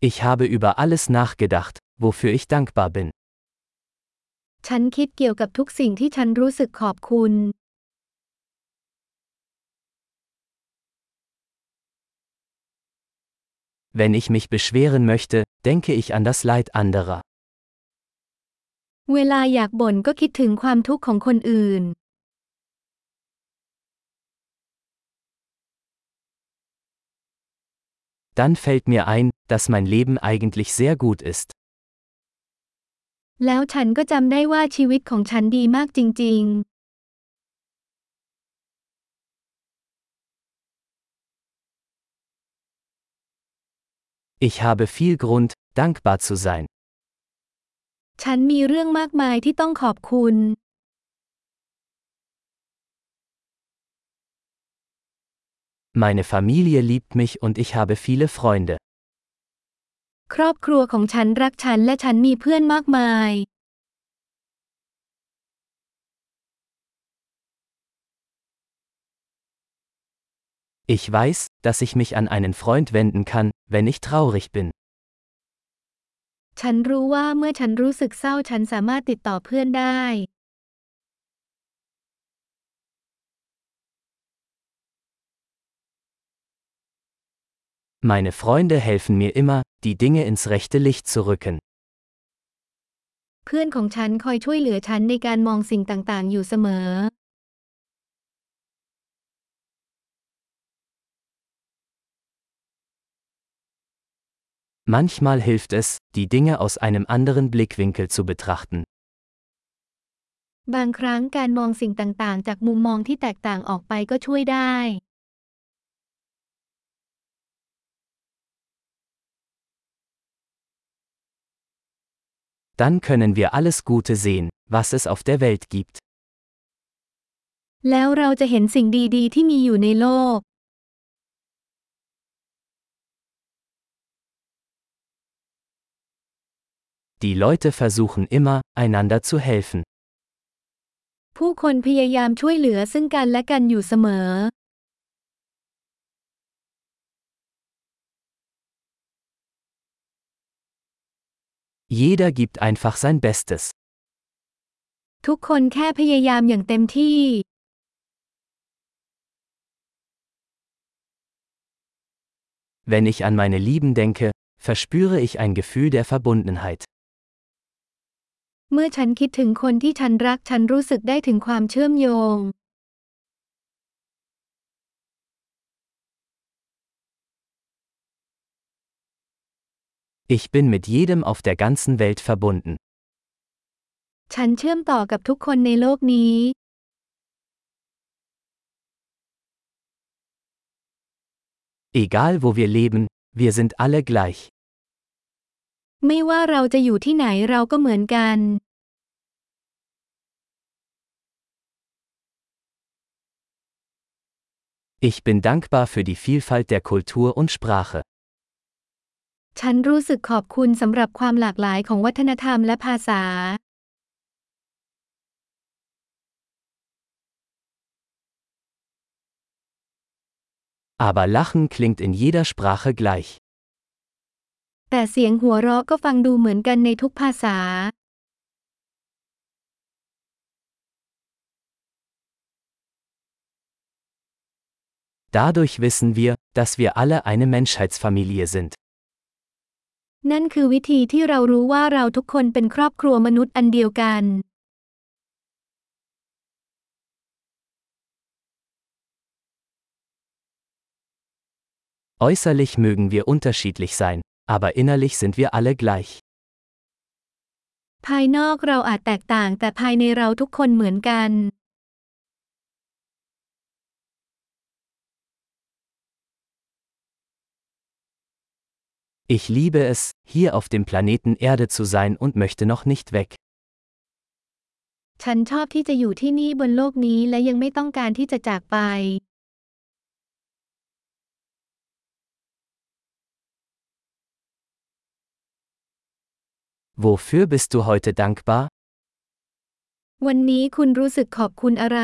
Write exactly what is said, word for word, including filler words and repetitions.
Ich habe über alles nachgedacht, wofür ich dankbar bin. ฉันคิดเกี่ยวกับทุกสิ่งที่ฉันรู้สึกขอบคุณ Wenn ich mich beschweren möchte, denke ich an das Leid anderer. เวลาอยากบ่นก็คิดถึงความทุกข์ของคนอื่น Dann fällt mir ein, dass mein Leben eigentlich sehr gut ist. แล้วฉันก็จำได้ว่าชีวิตของฉันดีมากจริงๆ Ich habe viel Grund, dankbar zu sein. ฉันมีเรื่องมากมายที่ต้องขอบคุณ Meine Familie liebt mich und ich habe viele Freunde. ครอบครัวของฉันรักฉันและฉันมีเพื่อนมากมาย Ich weiß, dass ich mich an einen Freund wenden kann, wenn ich traurig bin. ฉันรู้ว่าเมื่อฉันรู้สึกเศร้าฉันสามารถติดต่อเพื่อนได้ Meine Freunde helfen mir immer, die Dinge ins rechte Licht zu rücken. เพื่อนของฉันคอยช่วยเหลือฉันในการมองสิ่งต่างๆอยู่เสมอ Manchmal hilft es, die Dinge aus einem anderen Blickwinkel zu betrachten. บางครั้งการมองสิ่งต่างๆจากมุมมองที่แตกต่างออกไปก็ช่วยได้ Dann können wir alles Gute sehen, was es auf der Welt gibt. แล้วเราจะเห็นสิ่งดีๆที่มีอยู่ในโลก Die Leute versuchen immer, einander zu helfen. ผู้คนพยายามช่วยเหลือซึ่งกันและกันอยู่เสมอ Jeder gibt einfach sein Bestes. ทุกคนแค่พยายามอย่างเต็มที่ Wenn ich an meine Lieben denke, verspüre ich ein Gefühl der Verbundenheit. เมื่อฉันคิดถึงคนที่ฉันรักฉันรู้สึกได้ถึงความเชื่อมโยง Ich bin mit jedem auf der ganzen Welt verbunden. ฉันเชื่อมต่อกับทุกคนในโลกนี้ Egal wo wir leben, wir sind alle gleich. ไม่ว่าเราจะอยู่ที่ไหนเราก็เหมือนกัน Ich bin dankbar für die Vielfalt der Kultur und Sprache. ฉันรู้สึกขอบคุณสำหรับความหลากหลายของวัฒนธรรมและภาษา Aber Lachen klingt in jeder Sprache gleich. แต่เสียงหัวเราะก็ฟังดูเหมือนกันในทุกภาษา Dadurch wissen wir, dass wir alle eine Menschheitsfamilie sind.นั่นคือวิธีที่เรารู้ว่าเราทุกคนเป็นครอบครัวมนุษย์อันเดียวกัน Äußerlich mögen wir unterschiedlich sein, aber innerlich sind wir alle gleich. ภายนอกเราอาจแตกต่างแต่ภายในเราทุกคนเหมือนกัน Ich liebe es, hier auf dem Planeten Erde zu sein und möchte noch nicht weg. ฉันชอบที่จะอยู่ที่นี่บนโลกนี้และยังไม่ต้องการที่จะจากไป Wofür bist du heute dankbar? วันนี้คุณรู้สึกขอบคุณอะไร